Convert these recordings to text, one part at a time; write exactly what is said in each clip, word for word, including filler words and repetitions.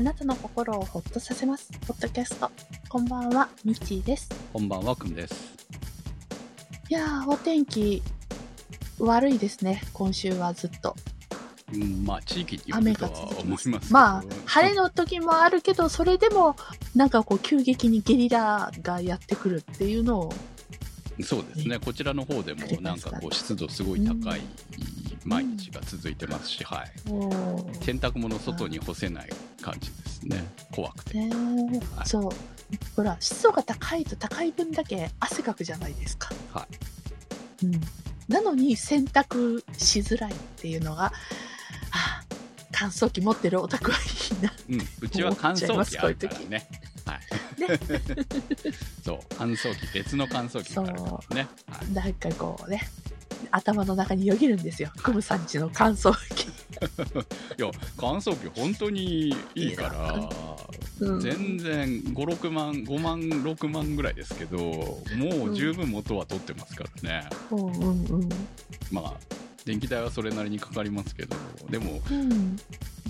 あなたの心をホッとさせますポッドキャスト。こんばんは、みちーです。こんばんは、くんです。いやー、お天気悪いですね。今週はずっと、うん、まあ地域によるとは思いますけど、まあ晴れの時もあるけど、それでもなんかこう急激にゲリラがやってくるっていうのを、そうですね、こちらの方でもなんかこう湿度すごい高い毎日が続いてますし、はい、洗濯物外に干せない感じですね、怖くて、えーはい、そう、ほら湿度が高いと高い分だけ汗かくじゃないですか、はいうん、なのに洗濯しづらいっていうのが、はあ、乾燥機持ってるお宅はいいなって、うん、うちは乾燥機あるからね、はい、ねそう乾燥機、別の乾燥機があるからね、はい、なんかこうね、頭の中によぎるんですよ、クムさんちの乾燥機いや乾燥機本当にいいからいい、うん、全然ごまんろくまんぐらいですけど、もう十分元は取ってますからね、うんうんうん、まあ電気代はそれなりにかかりますけど、でも、うん、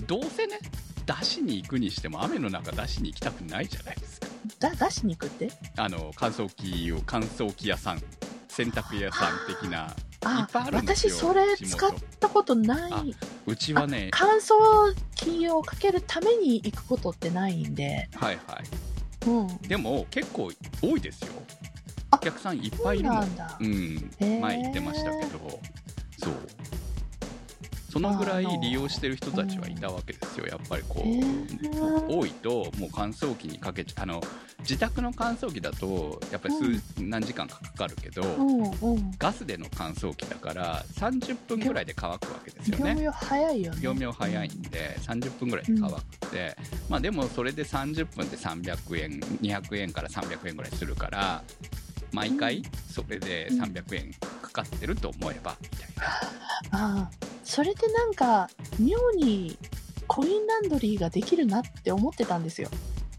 どうせね出しに行くにしても雨の中出しに行きたくないじゃないですか。だ出しに行くってあの乾燥機を、乾燥機屋さん、洗濯屋さん的な、ああ私それ使ったことない。うちはね乾燥機をかけるために行くことってないんで、はいはい、うん、でも結構多いですよ、お客さんいっぱいいるの、うん、前言ってましたけど、そうそのぐらい利用してる人たちはいたわけですよ。やっぱりこう多いともう乾燥機にかけちゃう、あの自宅の乾燥機だとやっぱり数、うん、何時間かかかるけど、うんうん、ガスでの乾燥機だからさんじゅっぷんぐらいで乾くわけですよね。業務早いよね。業務早いんでさんじゅっぷんぐらいで乾くって、うん、まあでもそれでさんじゅっぷんでさんびゃくえん、にひゃくえんからさんびゃくえんぐらいするから、毎回それでさんびゃくえんかかってると思えばみたいな、うんうん、ああそれでなんか妙にコインランドリーができるなって思ってたんですよ。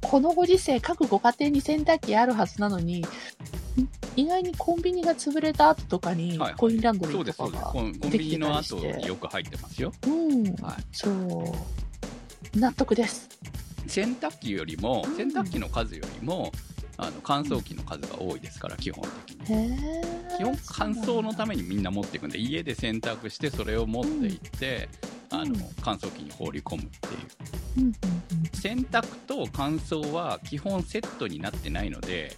このご時世各ご家庭に洗濯機あるはずなのに、意外にコンビニが潰れた後とかにコインランドリーとかができてたりして、はいはい、コンビニの後によく入ってますよ、うんはい、そう納得です。洗濯機よりも、洗濯機の数よりも、うんあの乾燥機の数が多いですから、基本的に基本乾燥のためにみんな持っていくんで、家で洗濯してそれを持っていって、うん、あの乾燥機に放り込むっていう、うんうんうん、洗濯と乾燥は基本セットになってないので、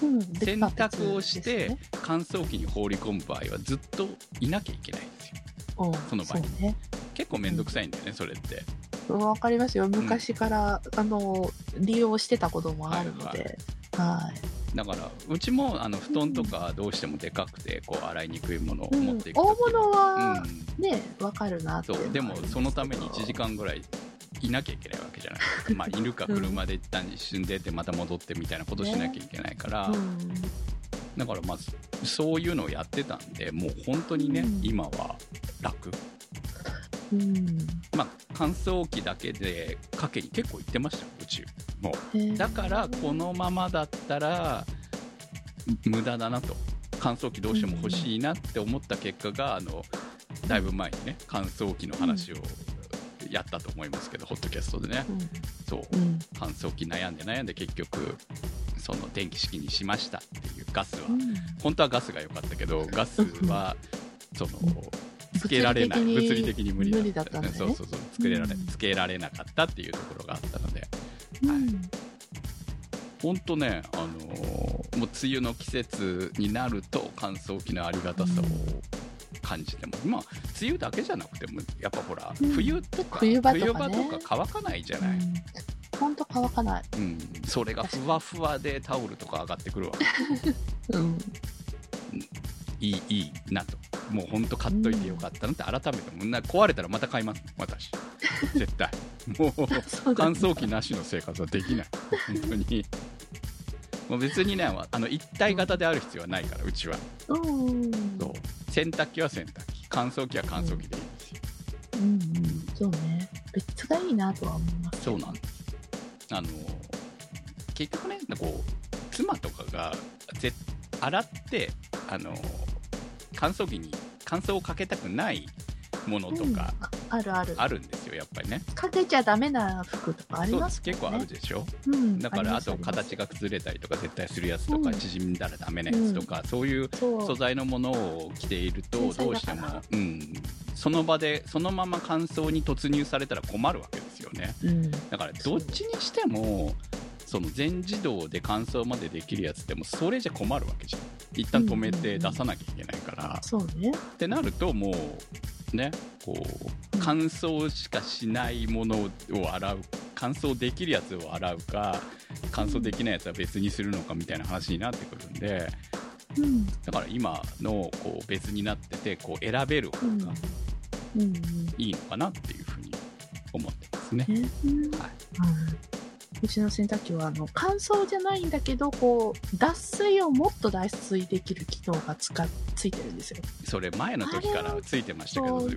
うん、洗濯をして乾燥機に放り込む場合はずっといなきゃいけないんですよ、その場合、ね、結構めんどくさいんだよね、うん、それってわかりますよ。昔から、うん、あの利用してたこともあるので、はいはい、だからうちもあの布団とかどうしてもでかくて、うん、こう洗いにくいものを持っていくとき、うん、大物は、うん、ねわかるなって、そうでもそのためにいちじかんぐらいいなきゃいけないわけじゃないですか、まあ、犬か車で一旦一瞬出てまた戻ってみたいなことしなきゃいけないから、ねうん、だからまあそういうのをやってたんで、もう本当にね、うん、今は楽、うんまあ、乾燥機だけでかけに結構行ってました、うちもう。だからこのままだったら無駄だなと、乾燥機どうしても欲しいなって思った結果が、あのだいぶ前にね乾燥機の話をやったと思いますけど、うん、ホットキャストでね、うんそううん、乾燥機悩んで悩んで結局その電気式にしましたっていう。ガスは、うん、本当はガスが良かったけど、ガスはその、うんつけられない、物理, 物理的に無理だったんですね。つけられなかったっていうところがあったので、うんはい、ほんとね、あのー、もう梅雨の季節になると乾燥機のありがたさを感じてます、うん、まあ梅雨だけじゃなくてもやっぱほら、うん、冬とか冬場とか、ね、冬場とか乾かないじゃない、うんほんと乾かない、うん、それがふわふわでタオルとか上がってくるわ、うんうん、いいいいなと、もう本当買っといてよかったなって改めて、うん、な壊れたらまた買います私絶対もう乾燥機なしの生活はできない本当にもう別にね、あの一体型である必要はないから、うちはうそう洗濯機は洗濯機、乾燥機は乾燥機でいいんですよ、うんうん、そうね、別がいいなとは思います、ね、そうなんです。あの結局ね、こう妻とかがぜ洗ってあの乾燥機に乾燥をかけたくないものとか、うん、あるあるあるんですよやっぱりね。かけちゃダメな服とかありますかね。そう結構あるでしょ、うん、だから あ, あと形が崩れたりとか絶対するやつとか、うん、縮んだらダメなやつとか、うん、そういう素材のものを着ているとどうしても、うん、その場でそのまま乾燥に突入されたら困るわけですよね、うん、だからどっちにしてもその全自動で乾燥までできるやつでもそれじゃ困るわけじゃん。一旦止めて出さなきゃいけないから、うんうん、そうねってなるともうねこう乾燥しかしないものを洗う乾燥できるやつを洗うか乾燥できないやつは別にするのかみたいな話になってくるんで、うん、だから今のこう別になっててこう選べる方がいいのかなっていうふうに思ってますね、うんうん、はい、うんうちの洗濯機はあの乾燥じゃないんだけどこう脱水をもっと脱水できる機能が つ, かついてるんですよ。それ前の時からついてましたけど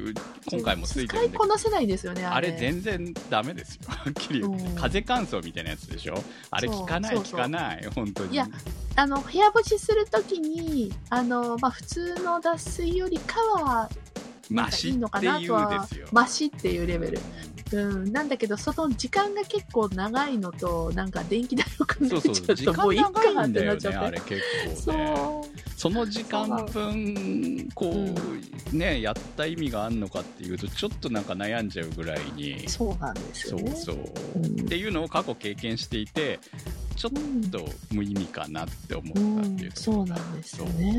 今回もついてるんで使いこなせないんですよね。あ れ, あれ全然ダメですよはっきり言って、うん、風乾燥みたいなやつでしょあれ効かない効かない本当に。いやあの部屋干しするときにあの、まあ、普通の脱水よりかはマシっていうんですよマシっていうレベル、うん、なんだけどその時間が結構長いのとなんか電気代をかけちゃうとそうそうもういいかってなっちゃって、あれ結構ね そ, その時間分こうね、うん、やった意味があるのかっていうとちょっとなんか悩んじゃうぐらいにそうなんですよねそうそう、うん、っていうのを過去経験していてちょっと無意味かなって思ったっていう、うん、そうなんですよね、はい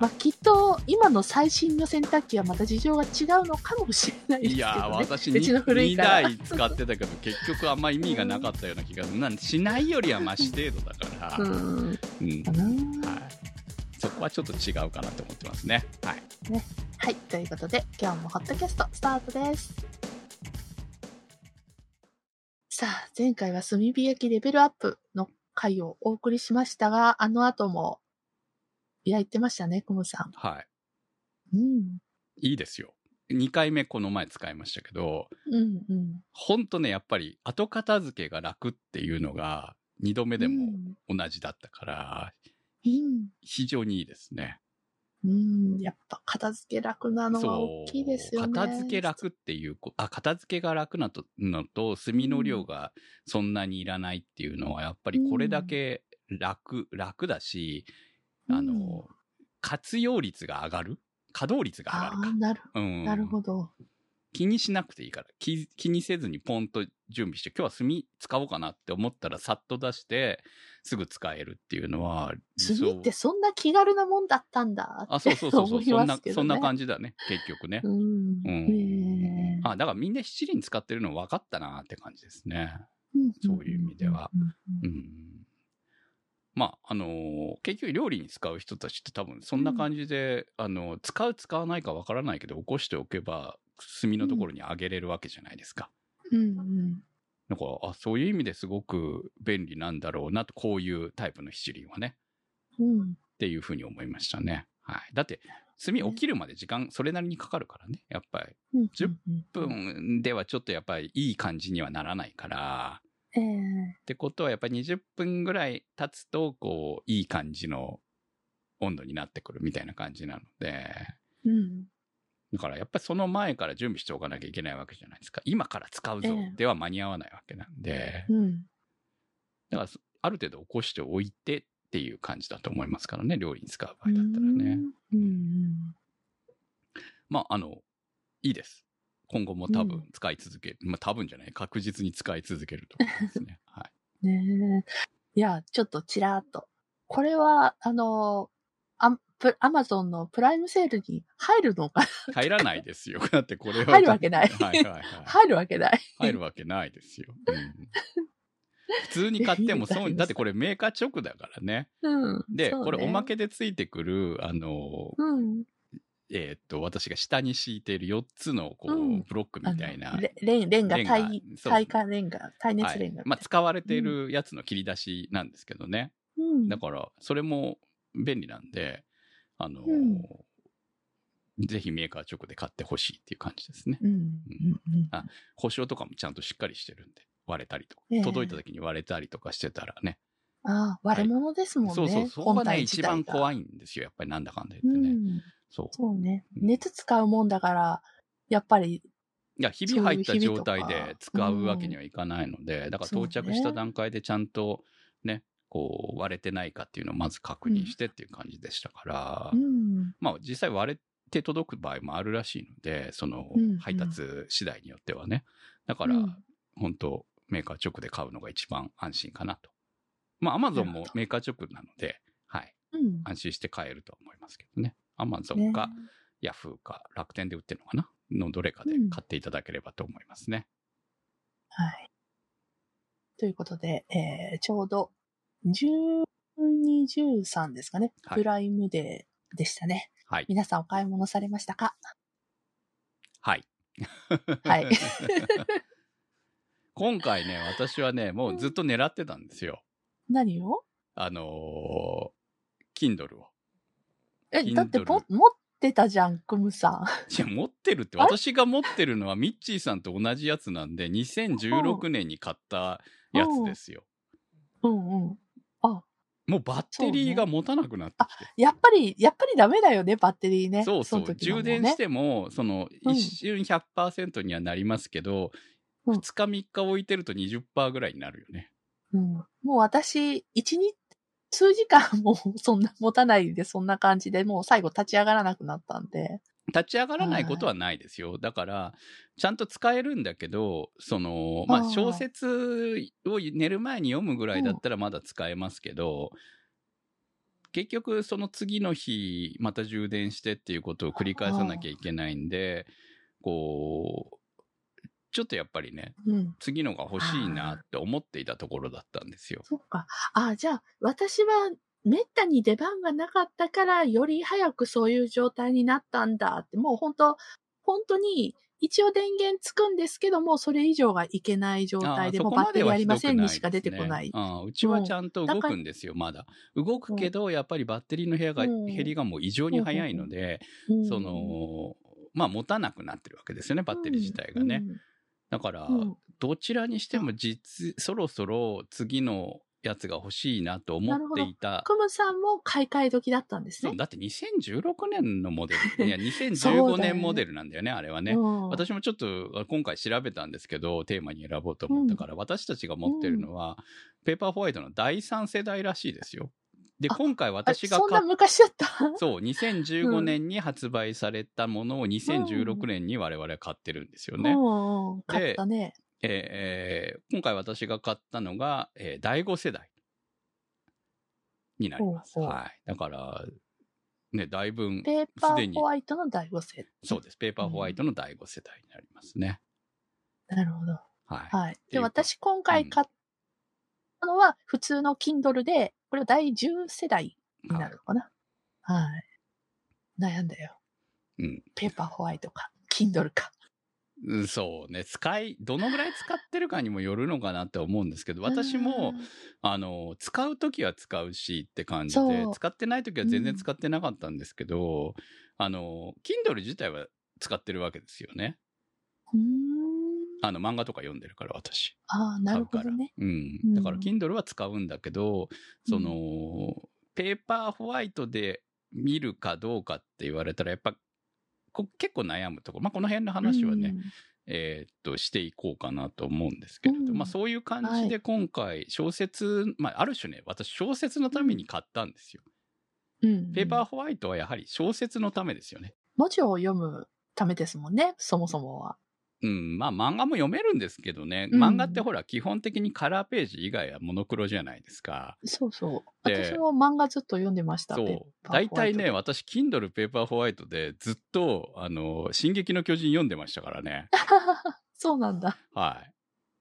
まあ、きっと今の最新の洗濯機はまた事情が違うのかもしれないですけどね。いや私にだい使ってたけど結局あんまり意味がなかったような気がする、うん、しないよりはマシ程度だから、うんうんはい、そこはちょっと違うかなと思ってますね、はい、ねはいということで今日もホットキャストスタートです。さあ前回は炭火焼きレベルアップの回をお送りしましたがあの後も焼いてましたねコムさん。はい、うん、いいですよにかいめこの前使いましたけど、うんうん、ほんとねやっぱり後片付けが楽っていうのがにどめでも同じだったから、うん、非常にいいですね。うん、やっぱ片付け楽なのは大きいですよね。片付け楽っていうあ片付けが楽なのと炭の量がそんなにいらないっていうのはやっぱりこれだけ楽、うん、楽だしあの、うん、活用率が上がる稼働率が上がるかあなる、うん、なるほど気にしなくていいから 気, 気にせずにポンと準備して今日は炭使おうかなって思ったらさっと出してすぐ使えるっていうのは炭ってそんな気軽なもんだったんだってあそうそうそうそう思いますけどね。そんな、そんな感じだね結局ねうん、うん、あだからみんな七輪使ってるの分かったなって感じですね、うん、そういう意味では、うんうん、まああのー、結局料理に使う人たちって多分そんな感じで、うんあのー、使う使わないか分からないけど起こしておけば炭のところにあげれるわけじゃないですか、うんうん、だからあそういう意味ですごく便利なんだろうなとこういうタイプの七輪はね、うん、っていうふうに思いましたね、はい、だって炭起きるまで時間それなりにかかるからねやっぱり、うんうんうん、じゅっぷんではちょっとやっぱりいい感じにはならないから、えー、ってことはやっぱりにじゅっぷんぐらい経つとこういい感じの温度になってくるみたいな感じなので、うんだからやっぱりその前から準備しておかなきゃいけないわけじゃないですか。今から使うぞでは間に合わないわけなんで、ええうん、だからある程度起こしておいてっていう感じだと思いますからね料理に使う場合だったらね、うんうん、まああのいいです今後も多分使い続ける、うんまあ、多分じゃない確実に使い続けると思いますね、はい、ねいやちょっとちらっとこれはあのあAmazon のプライムセールに入るのか入らないですよだってこれは入るわけない、はいはいはい、入るわけない入るわけないですよ、うん、普通に買ってもそうだってこれメーカー直だからね、うん、で、ね、これおまけでついてくるあの、うん、えー、っと私が下に敷いているよっつのこう、うん、ブロックみたいなレンガ耐火レンガ耐熱レンガ、はいまあ、使われているやつの切り出しなんですけどね、うん、だからそれも便利なんであのーうん、ぜひメーカー直で買ってほしいっていう感じですね、うんうん、あ保証とかもちゃんとしっかりしてるんで割れたりとか、えー、届いた時に割れたりとかしてたらねあ割れ物ですもんね、はい、そうそうそこがね一番怖いんですよやっぱりなんだかんだ言ってね、うん、そう、そうね熱使うもんだからやっぱりいや、日々入った状態で使うわけにはいかないので、うん、だから到着した段階でちゃんとね、こう割れてないかっていうのをまず確認してっていう感じでしたから、うん、まあ実際割れて届く場合もあるらしいので、その配達次第によってはね、だから本当メーカー直で買うのが一番安心かなと。まあ Amazon もメーカー直なので、はい、うん、安心して買えると思いますけどね。Amazon か、ね、ヤフーか楽天で売ってるのかなのどれかで買っていただければと思いますね。うん、はい。ということで、えー、ちょうどじゅうに、じゅうさんですかね、はい、プライムデーでしたね。はい。皆さんお買い物されましたか？はい。はい。今回ね、私はね、もうずっと狙ってたんですよ。何を？あのー、Kindle を。え、Kindle、だってポ持ってたじゃん、クムさん。いや、持ってるって、私が持ってるのはミッチーさんと同じやつなんで、にせんじゅうろくねんに買ったやつですよ。うんうん。あ、もうバッテリーが持たなくなってきて、ね、やっぱりやっぱりダメだよね、バッテリーね。そうそう、その時のもね、充電してもその一瞬 ひゃくパーセント にはなりますけど、うん、ふつかみっか置いてると にじゅっパーセント ぐらいになるよね、うん、もう私一日数時間もそんな持たないで、そんな感じでもう最後立ち上がらなくなったんで。立ち上がらないことはないですよ。だからちゃんと使えるんだけど、その、まあ、小説を寝る前に読むぐらいだったらまだ使えますけど、うん、結局その次の日また充電してっていうことを繰り返さなきゃいけないんで、こうちょっとやっぱりね、うん、次のが欲しいなって思っていたところだったんですよ。そっか。あ、じゃあ私はめったに出番がなかったから、より早くそういう状態になったんだって、もう本当、本当に、一応電源つくんですけども、それ以上がいけない状態で、もうバッテリーありませんにしか出てこない。あ、うちはちゃんと動くんですよ、まだ。動くけど、やっぱりバッテリーの部屋が、うん、減りがもう異常に早いので、うん、その、まあ、持たなくなってるわけですよね、バッテリー自体がね。うんうん、だから、うん、どちらにしても実、そろそろ次の、やつが欲しいなと思っていた。クムさんも買い替え時だったんですね。だってにせんじゅうろくねんのモデル、いやにせんじゅうごねんモデルなんだよね、あれはね、うん。私もちょっと今回調べたんですけど、テーマに選ぼうと思ったから、うん、私たちが持ってるのは、うん、ペーパーホワイトのだいさん世代らしいですよ。で、今回私が買っ、そんな昔だった？そう、にせんじゅうごねんに発売されたものをにせんじゅうろくねんに我々買ってるんですよね。うんうん、買ったね。えー、今回私が買ったのが、えー、だいご世代になります。おうおう、はい、だから、ね、だいぶんすでに。ペーパーホワイトのだいご世代。そうです。ペーパーホワイトのだいご世代になりますね。うん、なるほど。はい。はい、で、私今回買ったのは普通の Kindle で、これはだいじゅう世代になるのかな。はい。はい、悩んだよ。うん。ペーパーホワイトか、Kindle か。そうね、使いどのぐらい使ってるかにもよるのかなって思うんですけど、私もあの使うときは使うしって感じで、使ってないときは全然使ってなかったんですけど、うん、あの Kindle 自体は使ってるわけですよね。うーん、あの漫画とか読んでるから私。ああ、なるほどね。うん、だから Kindle は使うんだけど、そのペーパーホワイトで見るかどうかって言われたらやっぱこ結構悩むところ、まあ、この辺の話はね、うん、えー、っとしていこうかなと思うんですけれど、うん、まあ、そういう感じで今回小説、はい、まあ、ある種ね、私小説のために買ったんですよ、うん、ペーパーホワイトはやはり小説のためですよね。文字を読むためですもんね、そもそもは。うん、まあ漫画も読めるんですけどね、うん、漫画ってほら基本的にカラーページ以外はモノクロじゃないですか。そうそう、私も漫画ずっと読んでました。そう、大体ね、私 Kindle ペーパーホワイトでずっとあの進撃の巨人読んでましたからね。そうなんだ。は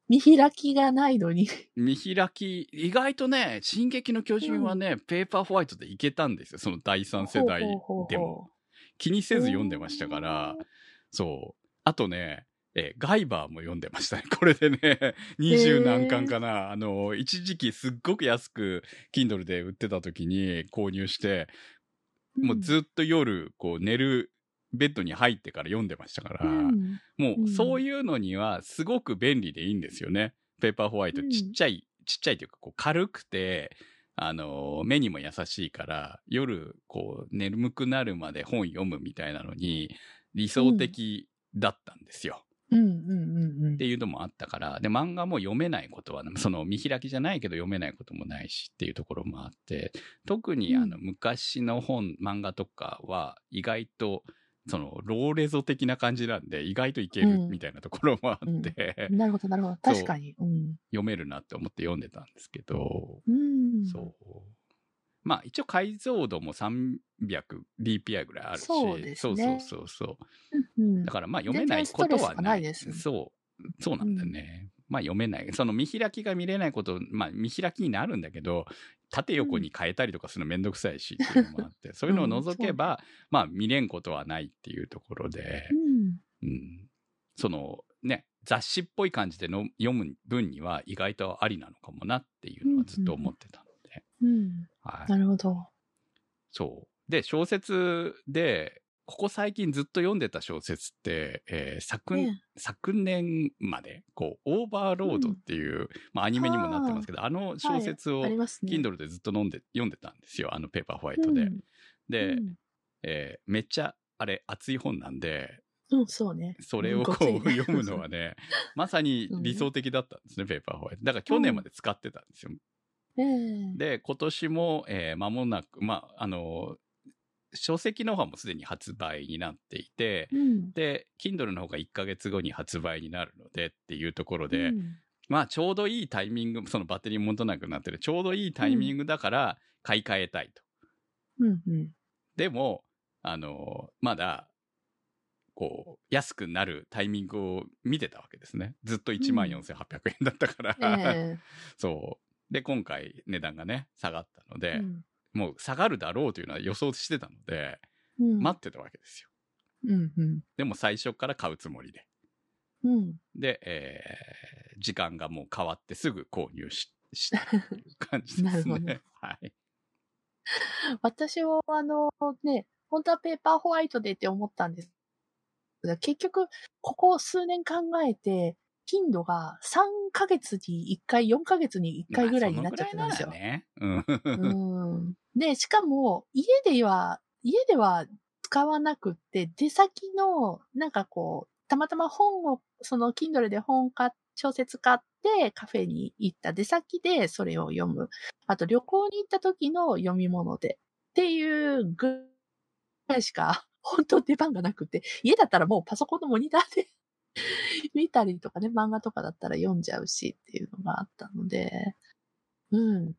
い、見開きがないのに。見開き、意外とね、進撃の巨人はね、うん、ペーパーホワイトでいけたんですよ、そのだいさん世代でも。ほうほうほうほう、気にせず読んでましたから。そう、あとね、えー、ガイバーも読んでましたね。これでね、二十何巻かな、えー、あの、一時期すっごく安く Kindle で売ってた時に購入して、もうずっと夜、こう寝るベッドに入ってから読んでましたから、うん、もうそういうのにはすごく便利でいいんですよね。ペーパーホワイト、ちっちゃい、ちっちゃいというか、こう軽くて、あの目にも優しいから、夜、こう眠くなるまで本読むみたいなのに理想的だったんですよ。うんうんうんうんうん、っていうのもあったから、で、漫画も読めないことは、その見開きじゃないけど読めないこともないしっていうところもあって、特にあの昔の本、漫画とかは意外と、そのローレゾ的な感じなんで意外といけるみたいなところもあって、うんうん、なるほどなるほど、確かに、うん、読めるなって思って読んでたんですけど、うん、そうまあ一応解像度も さんびゃくディーピーアイ ぐらいあるし、そうですね、そうそうそうそう、うんうん、だからまあ読めないことはない、全然ストレスがないです。そうそうなんだね、うん、まあ読めない、その見開きが見れないこと、まあ見開きになるんだけど縦横に変えたりとかするのめんどくさいしっていうのもあって、うん、そういうのを除けば、うん、まあ見れんことはないっていうところで、うんうん、そのね雑誌っぽい感じでの読む分には意外とありなのかもなっていうのはずっと思ってたので、うんうんはい、なるほど。そうで小説でここ最近ずっと読んでた小説って、えー 昨, ね、昨年までこうオーバーロードっていう、うんまあ、アニメにもなってますけど、あの小説を Kindle でずっと飲んで、はいありますね、読んでたんですよ、あのペーパーホワイトで、うん、で、うんえー、めっちゃあれ熱い本なんで、うん、そうね、それをこう、うんね、読むのはねまさに理想的だったんですね、うん、ペーパーホワイトだから去年まで使ってたんですよ、うん、で今年も、えー、間もなくまああの書籍の方もすでに発売になっていて、うん、で Kindle の方がいっかげつごに発売になるのでっていうところで、うん、まあちょうどいいタイミング、そのバッテリーもたなくなってるちょうどいいタイミングだから買い替えたいと、うんうん、でもあのまだこう安くなるタイミングを見てたわけですね、ずっと いちまんよんせんはっぴゃくえんだったから、うんえー、そうで今回値段がね下がったので、うんもう下がるだろうというのは予想してたので、うん、待ってたわけですよ、うんうん、でも最初から買うつもりで、うん、で、えー、時間がもう変わってすぐ購入 し, したという感じですねはい。私もあのね本当はペーパーホワイトでって思ったんですが、結局ここ数年考えて頻度がさんかげつにいっかい、よんかげつにいっかいぐらいになっちゃってたんですよ、まあそのぐらいならね、うんうん、でしかも家では家では使わなくって、出先のなんかこうたまたま本をその Kindle で本買小説買ってカフェに行った出先でそれを読む、あと旅行に行った時の読み物でっていうぐらいしか本当出番がなくて、家だったらもうパソコンのモニターで見たりとかね、漫画とかだったら読んじゃうしっていうのがあったので、うん、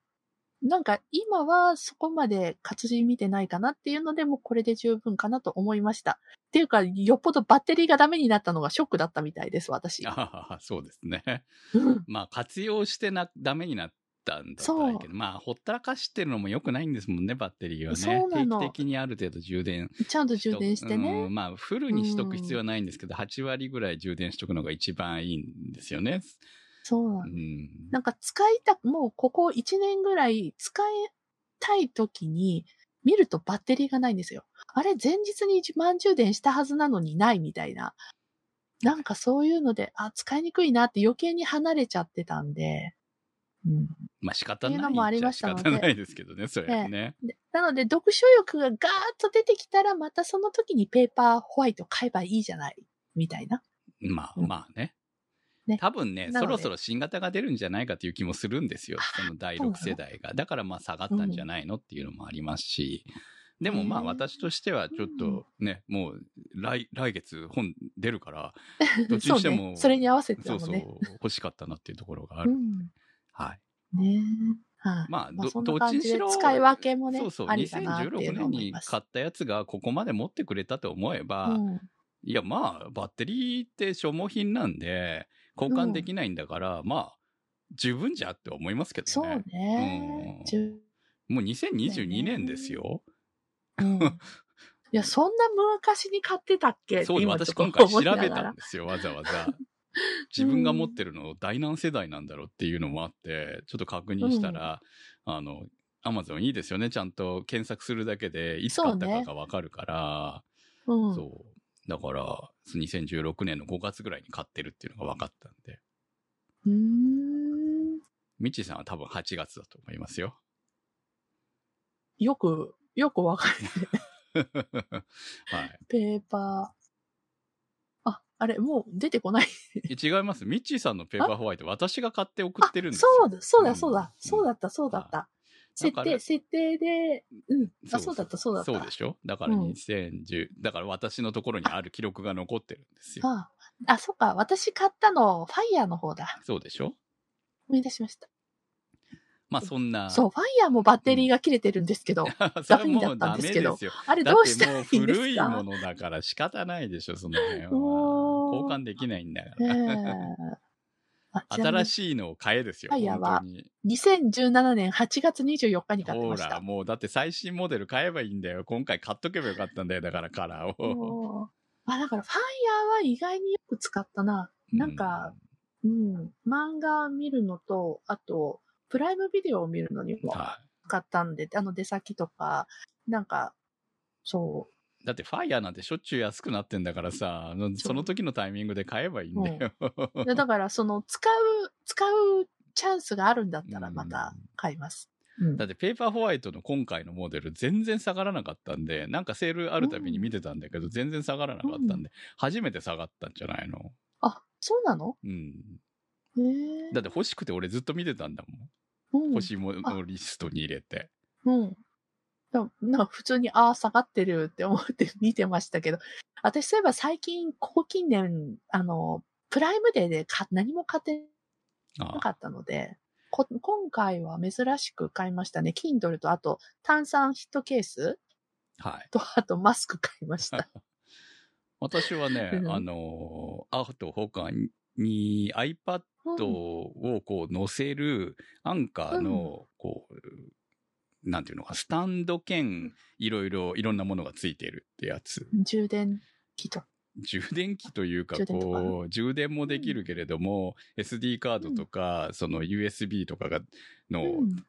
なんか今はそこまで活字見てないかなっていうのでもうこれで十分かなと思いました。っていうかよっぽどバッテリーがダメになったのがショックだったみたいです私。ああそうですね。まあ活用してなダメになったんだったけど、まあほったらかしてるのも良くないんですもんね、バッテリーはね。そうなの。定期的にある程度充電ちゃんと充電してね、うん、まあフルにしとく必要はないんですけど、うん、はちわりぐらい充電しとくのが一番いいんですよね。そうなの、うん、なんか使いたもうここいちねんぐらい使いたい時に見るとバッテリーがないんですよ。あれ前日に満充電したはずなのにないみたいな、なんかそういうのであ使いにくいなって余計に離れちゃってたんで、うん、まあ仕方ないっちゃ仕方ないですけどね、それはね、ええ、なので読書欲がガーッと出てきたらまたその時にペーパーホワイト買えばいいじゃないみたいな、まあまあね、うん、ね多分ねそろそろ新型が出るんじゃないかという気もするんですよ、そのだいろく世代がだからまあ下がったんじゃないのっていうのもありますし、うん、でもまあ私としてはちょっとね、うん、もう 来, 来月本出るからどっちにしてもそう、ね、それに合わせてもねそうそう欲しかったなっていうところがある、うんはいねはあ、まあ ど, まあそんな感じでどっちにしろ使い分けもねそうそうありかなっていうのを思います。にせんじゅうろくねんに買ったやつがここまで持ってくれたと思えば、うん、いやまあバッテリーって消耗品なんで交換できないんだから、うん、まあ十分じゃって思いますけどね。そうね、うん、もうにせんにじゅうにねんですよ、うん、いやそんな昔に買ってたっけそう今私今回調べたんですよわざわざ自分が持ってるの第何世代なんだろうっていうのもあってちょっと確認したら、うん、あの Amazon いいですよね、ちゃんと検索するだけでいつ買ったかが分かるからそう、ねうん、そうだからにせんじゅうろくねんのごがつぐらいに買ってるっていうのが分かったんで、うーんみちさんは多分はちがつだと思いますよ。よくよく分かるねはい、ペーパーあ、あれ、もう出てこない。違います。ミッチーさんのペーパーホワイト、私が買って送ってるんですよ。そうだ、そうだ、そうだ、そうだった、そうだった。設定、設定で、うん。あ、そうだった、そうだった。そうでしょ？だからにせんじゅう、うん、だから私のところにある記録が残ってるんですよ。あ、あ、そっか。私買ったの、ファイヤーの方だ。そうでしょ？思い出しました。まあそんな。そう、ファイヤーもバッテリーが切れてるんですけど、うん、ダメだったんですけど。あれどうしたらいいんですか？だってもう古いものだから仕方ないでしょ、その辺は。交換できないんだから。えー新しいのを買えですよ。ファイヤーはにせんじゅうななねんはちがつにじゅうよっかに買ってました。ほら、もうだって最新モデル買えばいいんだよ。今回買っとけばよかったんだよ。だからカラーを。あ、だからファイヤーは意外によく使ったな。なんか、うん、うん、漫画見るのと、あと、プライムビデオを見るのにも使ったんで、はい、あの出先とか、なんか、そう。だってファイヤーなんてしょっちゅう安くなってんだからさ、その時のタイミングで買えばいいんだよ。うん、だからその使う、使うチャンスがあるんだったらまた買います。うんうん、だってペーパーホワイトの今回のモデル全然下がらなかったんで、なんかセールあるたびに見てたんだけど、うん、全然下がらなかったんで、うん、初めて下がったんじゃないの？あ、そうなの？うん。へえ。だって欲しくて俺ずっと見てたんだもん。うん、欲しいものリストに入れて。うん。なんか普通に、ああ、下がってるって思って見てましたけど。私、そういえば最近、ここ近年、あの、プライムデーでか何も買ってなかったので、こ今回は珍しく買いましたね。Kindle と、あと、炭酸ヒットケース、はい、と、あと、マスク買いました。私はね、うん、あの、アフト他に iPad をこう載せる、うん、アンカーの、こう、うんなんていうのか、スタンド兼いろいろいろんなものがついているってやつ。充電器と。充電器というか、こう、充電もできるけれども、うん、エスディー カードとか、うん、その ユーエスビー とかが、の、うん、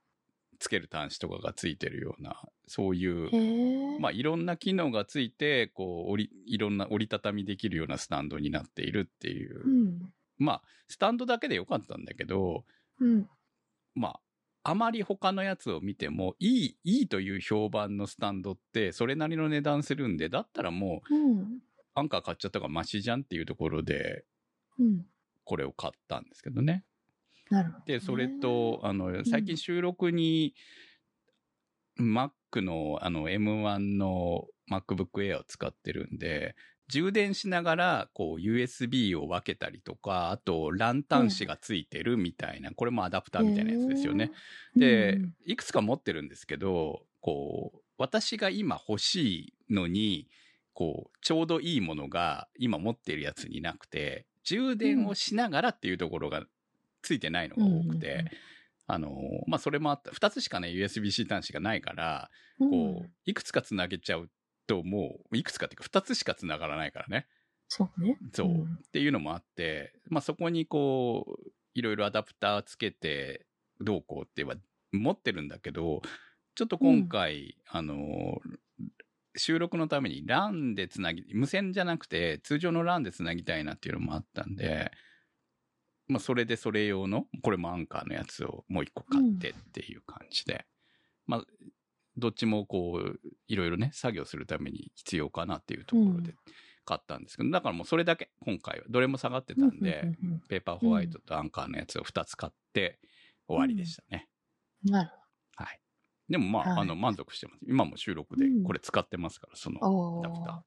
つける端子とかがついてるような、そういう、まあいろんな機能がついて、こう、折り、いろんな折りたたみできるようなスタンドになっているっていう。うん、まあ、スタンドだけでよかったんだけど、うん、まあ、あまり他のやつを見てもいい、いいという評判のスタンドってそれなりの値段するんで、だったらもう、うん、アンカー買っちゃったからマシじゃんっていうところで、うん、これを買ったんですけどね。なるほど。で、それと、あの、最近収録に、うん、Mac の、あの、エムワン の MacBook Air を使ってるんで、充電しながら、こう、ユーエスビー を分けたりとか、あと、ランタン紙がついてるみたいな、これもアダプターみたいなやつですよね。で、いくつか持ってるんですけど、こう、私が今欲しいのに、こう、ちょうどいいものが今持ってるやつになくて、充電をしながらっていうところがついてないのが多くて、あの、まあ、それもあった。ふたつしかね、ユーエスビー-C 端子がないから、こう、いくつかつなげちゃう。ともういくつかっていうかふたつしかつながらないからね。そうね。そう、うん、っていうのもあって、まあ、そこにこういろいろアダプターつけてどうこうって言えば持ってるんだけど、ちょっと今回、うん、あの収録のために ラン でつなぎ無線じゃなくて通常の ラン でつなぎたいなっていうのもあったんで、まあ、それでそれ用のこれもアンカーのやつをもういっこ買ってっていう感じで、うん、まあどっちもこういろいろね作業するために必要かなっていうところで買ったんですけど、うん、だからもうそれだけ今回はどれも下がってたんで、うんうんうん、ペーパーホワイトとアンカーのやつをふたつ買って終わりでしたね。うん、なるほど。はい。でもまあ、はい、あの満足してます。今も収録でこれ使ってますから、うん、そのアダプタ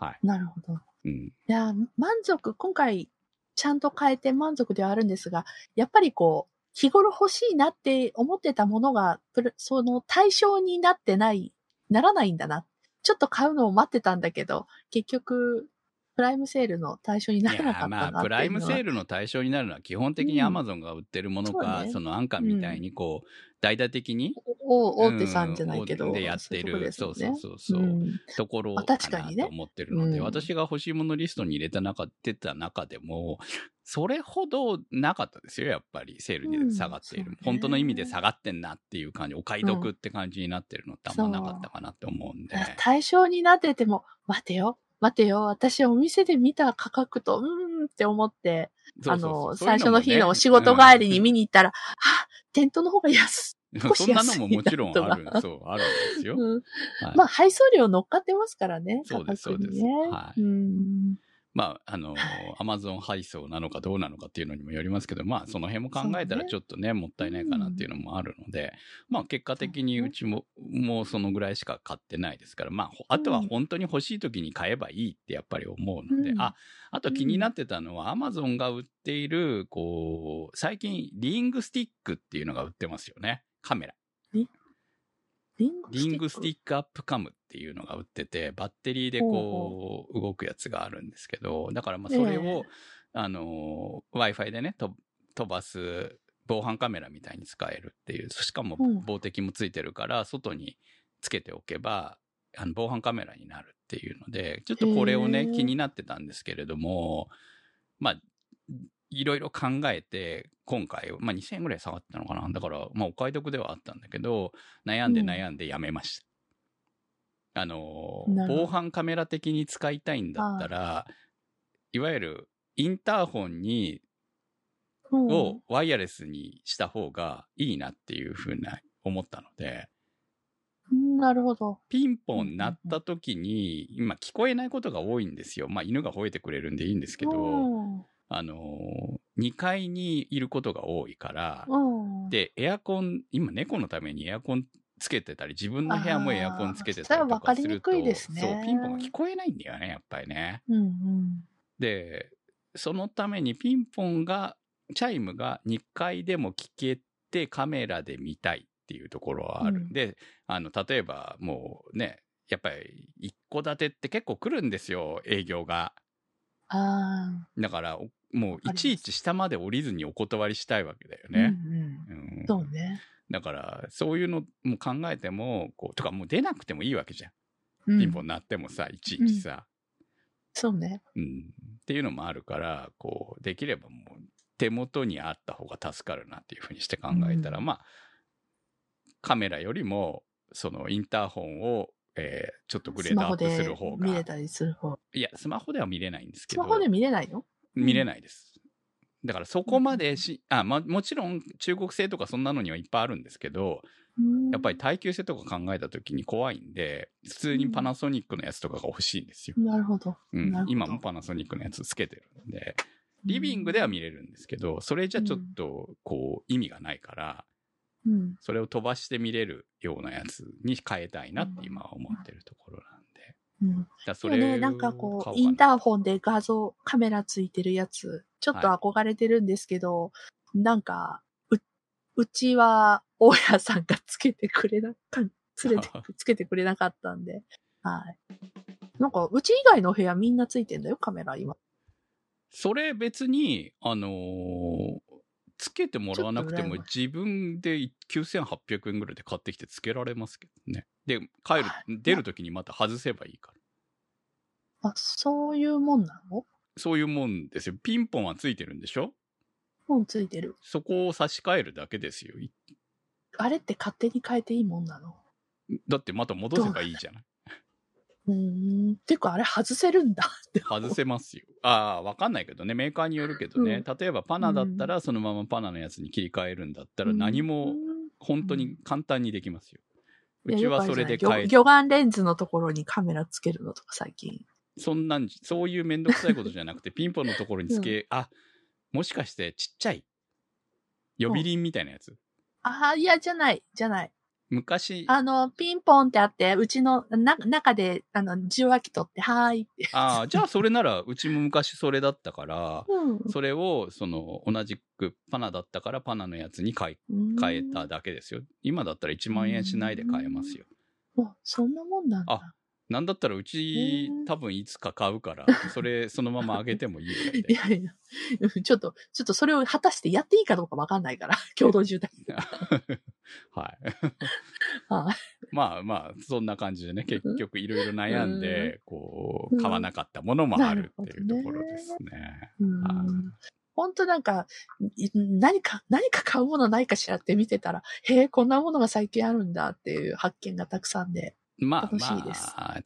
ー。はい。なるほど。うん。いや満足今回ちゃんと変えて満足ではあるんですが、やっぱりこう。日頃欲しいなって思ってたものが、その対象になってない、ならないんだな。ちょっと買うのを待ってたんだけど、結局、プライムセールの対象にならなかったなっていうのは。いや、まあ、プライムセールの対象になるのは基本的に Amazon が売ってるものか、うん そ, ね、そのアンカーみたいにこう、うん、大々的に。大手さんじゃないけど。うん、でやってる。そうそうそうそう。うん、ところを、確かにね。と思ってるので、うん、私が欲しいものリストに入れた中、出た中でも、それほどなかったですよ、やっぱり。セールに下がっている。うんね、本当の意味で下がってんなっていう感じ、お買い得って感じになってるのってあんまなかったかなって思うんで。うん、対象になってても、待てよ、待てよ、私お店で見た価格と、うーんって思って、そうそうそうあの、そういうのもね、最初の日の仕事帰りに見に行ったら、うん、あ、店頭の方が安い。そんなのももちろんある、そう、あるんですよ。うんはい、まあ、配送料乗っかってますからね。そうです、そうです。はい。うんまあ、あの、はい、Amazon 配送なのかどうなのかっていうのにもよりますけど、まあ、その辺も考えたらちょっとね、もったいないかなっていうのもあるので、うん、まあ、結果的にうちも、もうそのぐらいしか買ってないですから、まあ、あとは本当に欲しい時に買えばいいってやっぱり思うので、うん、あ、あと気になってたのは Amazon が売っている、こう、最近、リングスティックっていうのが売ってますよね。カメラ。リングスティック？リングスティックアップカムっていうのが売ってて、バッテリーでこう動くやつがあるんですけど、だからまあそれを、えー、あの Wi-Fi でねと飛ばす防犯カメラみたいに使えるっていう、しかも防滴もついてるから外につけておけばあの防犯カメラになるっていうので、ちょっとこれをね、えー、気になってたんですけれども、まあいろいろ考えて、今回、まあ、にせんえんぐらい下がったのかな。だから、まあ、お買い得ではあったんだけど、悩んで悩んでやめました。うん、あの、防犯カメラ的に使いたいんだったら、いわゆるインターホンに、うん、をワイヤレスにした方がいいなっていうふうに思ったので、なるほど。ピンポン鳴った時に、今聞こえないことが多いんですよ。まあ、犬が吠えてくれるんでいいんですけど、うんあのー、にかいにいることが多いから、で、エアコン、今猫のためにエアコンつけてたり、自分の部屋もエアコンつけてたりとかすると、そう、ピンポンが聞こえないんだよね、やっぱりね。うんうん、で、そのためにピンポンが、チャイムがにかいでも聞けてカメラで見たいっていうところはあるんで、うん、あの、例えばもうね、やっぱり一戸建てって結構来るんですよ、営業が。あだからもういちいち下まで降りずにお断りしたいわけだよね。うんうんうん、そうね。だからそういうのも考えてもこうとかもう出なくてもいいわけじゃん。うん、ピンポン鳴ってもさいちいちさ、うん、そうね、うん。っていうのもあるからこうできればもう手元にあった方が助かるなっていうふうにして考えたら、うん、まあカメラよりもそのインターホンをえー、ちょっとグレードアップする方が見れたりする方、いやスマホでは見れないんですけど、スマホで見れないの？見れないです。だからそこまでし、うん、あ、ま、もちろん中国製とかそんなのにはいっぱいあるんですけど、うん、やっぱり耐久性とか考えた時に怖いんで、普通にパナソニックのやつとかが欲しいんですよ。うん、なるほど。うん、今もパナソニックのやつつけてるんで、リビングでは見れるんですけど、それじゃちょっとこう意味がないから。うん、それを飛ばして見れるようなやつに変えたいなって今は思ってるところなんで、うん、だそれを買おうかな。ね、なんかこうインターホンで画像カメラついてるやつちょっと憧れてるんですけど、はい、なんか う, うちは大家さんがつけてくれなかつれてつけてくれなかったんで、はい。なんかうち以外の部屋みんなついてんだよカメラ今。それ別にあのー。つけてもらわなくても自分できゅうせんはっぴゃくえんぐらいで買ってきてつけられますけどね。で帰る出るときにまた外せばいいから。あ、そういうもんなの？そういうもんですよ。ピンポンはついてるんでしょ？もうついてる。そこを差し替えるだけですよ。あれって勝手に変えていいもんなの？だってまた戻せばいいじゃない。うーん、ていうかあれ外せるんだって。外せますよ。ああ、分かんないけどね、メーカーによるけどね、うん、例えばパナだったらそのままパナのやつに切り替えるんだったら何も本当に簡単にできますよ。うん、うちはそれで変える。魚眼レンズのところにカメラつけるのとか最近。そんなんそういうめんどくさいことじゃなくてピンポンのところにつけ、うん、あ、もしかしてちっちゃい呼び鈴みたいなやつ。うん、ああ、いやじゃないじゃない。昔。あの、ピンポンってあって、うちのな中で、あの、受話器取って、はーいって。ああ、じゃあそれなら、うちも昔それだったから、うん、それを、その、同じくパナだったから、パナのやつに変え、変えただけですよ。今だったらいちまんえんしないで買えますよ。あ、そんなもんなんだ。あ、なんだったらうち、多分いつか買うから、それ、そのままあげてもいいよね。いやいや、ちょっと、ちょっとそれを果たしてやっていいかどうかわかんないから、共同住宅。はい。まあまあ、そんな感じでね、結局いろいろ悩んで、こう、買わなかったものもあるっていうところですね。本当なんか、何か、何か買うものないかしらって見てたら、へえ、こんなものが最近あるんだっていう発見がたくさんで。まあまあ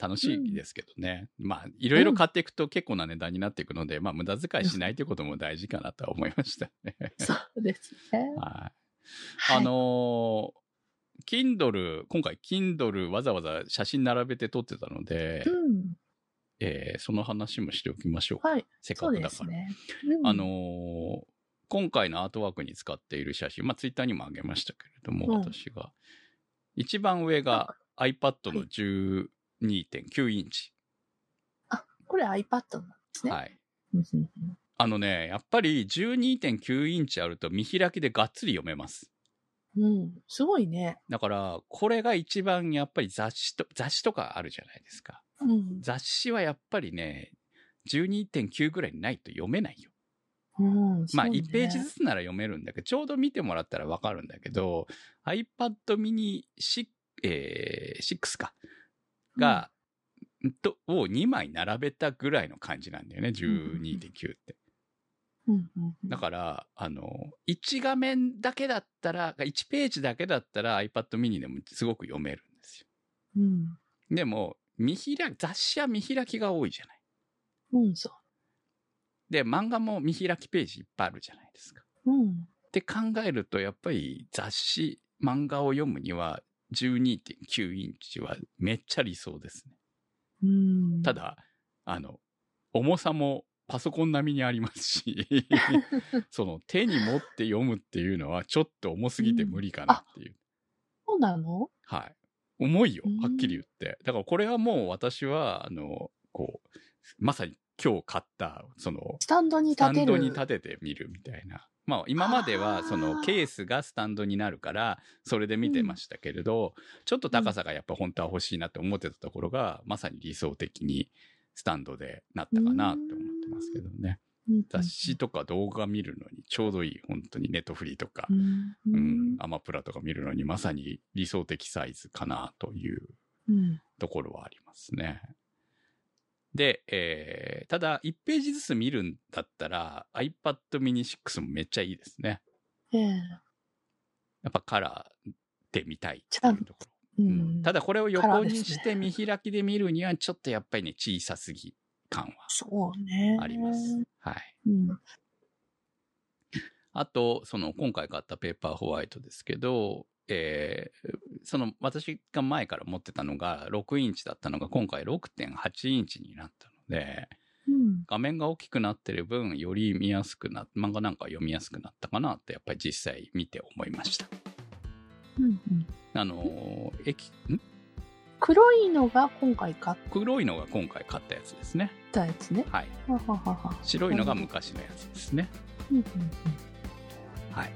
楽しいですけどね、うん、まあいろいろ買っていくと結構な値段になっていくので、うん、まあ無駄遣いしないということも大事かなとは思いましたね。そうですね。はい。あのー、Kindle、今回 Kindle わざわざ写真並べて撮ってたので、うん、えー、その話もしておきましょうか、はい、せっかくだから、ね、うん、あのー、今回のアートワークに使っている写真、まあ、ツイッターにもあげましたけれども、うん、私が一番上が iPad の じゅうにてんきゅう インチ、はい、あ、これ iPad なんですね、はいあのね、やっぱり じゅうにてんきゅう インチあると見開きでがっつり読めます。うん、すごいね。だからこれが一番やっぱり雑誌と雑誌とかあるじゃないですか、うん、雑誌はやっぱりね じゅうにてんきゅう ぐらいにないと読めないよ、うん、まあいちページずつなら読めるんだけど、ちょうど見てもらったら分かるんだけど、 iPad mini シックス、えー、シックスかが、うん、とをにまい並べたぐらいの感じなんだよね じゅうにてんきゅう って、うんうんうんうん、だからあのいち画面だけだったらいちページだけだったら iPad mini でもすごく読めるんですよ、うん、でも見開雑誌は見開きが多いじゃない、うん、そうで漫画も見開きページいっぱいあるじゃないですか、うん、って考えるとやっぱり雑誌漫画を読むには じゅうにてんきゅう インチはめっちゃ理想ですね。うん、ただあの重さもパソコン並みにありますしその手に持って読むっていうのはちょっと重すぎて無理かなっていう、うん、そうなの、はい、重いよはっきり言って。だからこれはもう私はあのこうまさに今日買ったそのスタンドに立てる、スタンドに立ててみるみたいな、まあ、今まではそのケースがスタンドになるからそれで見てましたけれど、うん、ちょっと高さがやっぱ本当は欲しいなって思ってたところが、うん、まさに理想的にスタンドでなったかなと思ってますけどね、うん、雑誌とか動画見るのにちょうどいい、本当にネットフリーとか、うんうん、アマプラとか見るのにまさに理想的サイズかなというところはありますね、うんで、えー、ただいちページずつ見るんだったら iPad mini シックスもめっちゃいいですね、えー、やっぱカラーで見たいっていうところ、うんうん、ただこれを横にして見開きで見るにはちょっとやっぱりね小さすぎ感はあります。そうね、はい、うん、あとその今回買ったペーパーホワイトですけど、えー、その私が前から持ってたのがろくインチだったのが今回 ろくてんはち インチになったので、うん、画面が大きくなってる分より見やすくなって漫画なんか読みやすくなったかなってやっぱり実際見て思いました、うんうん、あのー、駅ん黒いのが今回買った黒いのが今回買ったやつですねだやつね、はい、はははは白いのが昔のやつですね、うんうんうん、はい、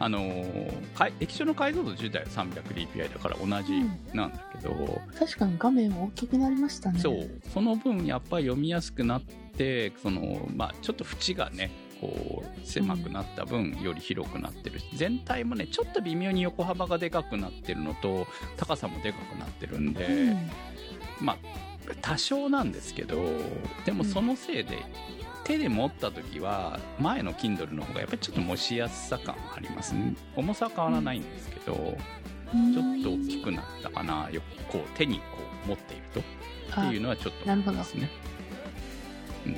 あのー、液晶の解像度自体は さんびゃくディーピーアイ だから同じなんだけど、うん、確かに画面大きくなりましたね。そうその分やっぱり読みやすくなってその、まあ、ちょっと縁がねこう狭くなった分より広くなってるし、うん、全体もねちょっと微妙に横幅がでかくなってるのと高さもでかくなってるんで、うん、まあ多少なんですけどでもそのせいで、うん手で持ったときは前の Kindle の方がやっぱりちょっと持ちやすさ感ありますね。重さは変わらないんですけど、うん、ちょっと大きくなったかなよくこう手にこう持っているとっていうのはちょっとありますね。うん、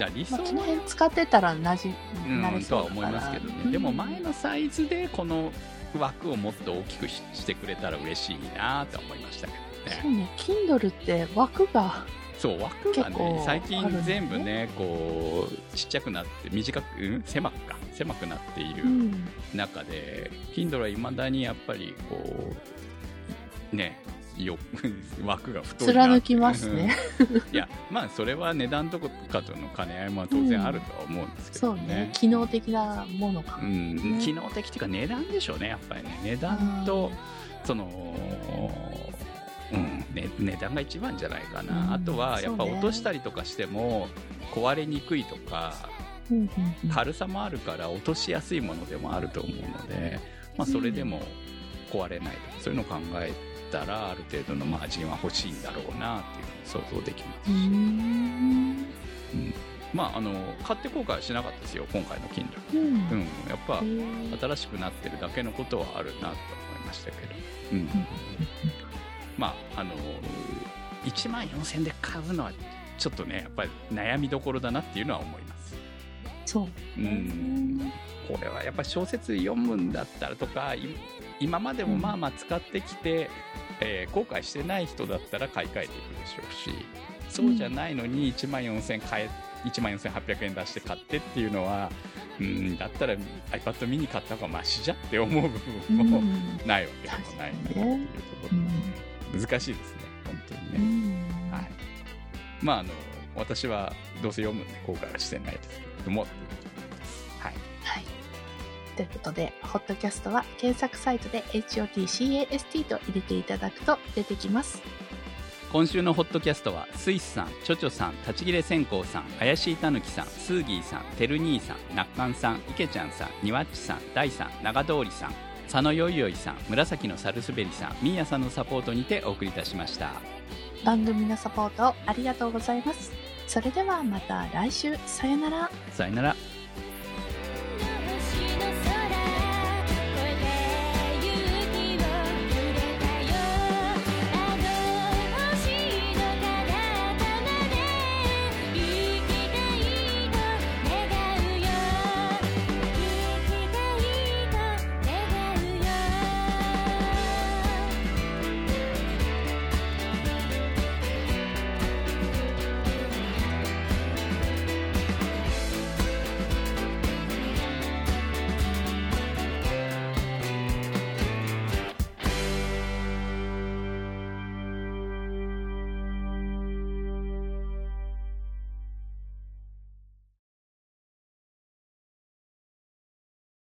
だ理想は、まあ、この辺使ってたらなじなれそうだから、うん、とは思いますけどね、うん、でも前のサイズでこの枠をもっと大きく し, してくれたら嬉しいなと思いましたけどね。そうね Kindle って枠がそう枠がね最近全部 ね, ねこうちっちゃくなって短く、うん、狭くか狭くなっている中で、うん、Kindle はいまだにやっぱりこうねよ枠が太いな貫きますねいやまあそれは値段とかとの兼ね合いも当然あるとは思うんですけどね、うん、そうね機能的なものか、ねうん、機能的っていうか値段でしょうねやっぱりね値段とそのうんね、値段が一番じゃないかな、うん、あとはやっぱ落としたりとかしても壊れにくいとか、うんうんうん、軽さもあるから落としやすいものでもあると思うので、まあ、それでも壊れないとか、うん、そういうのを考えたらある程度のマージンは欲しいんだろうなっていう想像できますし、うんうん、まああの買って後悔はしなかったですよ今回の Kindle、うんうん、やっぱ新しくなってるだけのことはあるなと思いましたけど、うんうんまああのー、いちまんよんせんえんで買うのはちょっとねやっぱり悩みどころだなっていうのは思います。そう。うん。これはやっぱり小説読むんだったらとか今までもまあまあ使ってきて、うんえー、後悔してない人だったら買い替えていくでしょうしそうじゃないのにいちまんよんせんえん買え、いちまんよんせんはっぴゃくえん出して買ってっていうのは、うん、だったら iPad mini 買った方がマシじゃって思う部分もないわけでもないなっていうところ、難しいですね本当にね、うん、はい、まああの私はどうせ読むんで後悔はしてないですけども、はい、はい、ということでホットキャストは検索サイトで エイチオーティーシーエーエスティー と入れていただくと出てきます。今週のホットキャストはスイスさん、チョチョさん、立ち切れ線香さん、怪しいたぬきさん、スーギーさん、てる兄さん、なっかんさん、いけちゃんさん、にわっちさん、だいさん、長通りさん、佐野よいよいさん、紫のサルスベリさん、みーやさんのサポートにてお送りいたしました。番組のサポートありがとうございます。それではまた来週、さよなら、さよなら。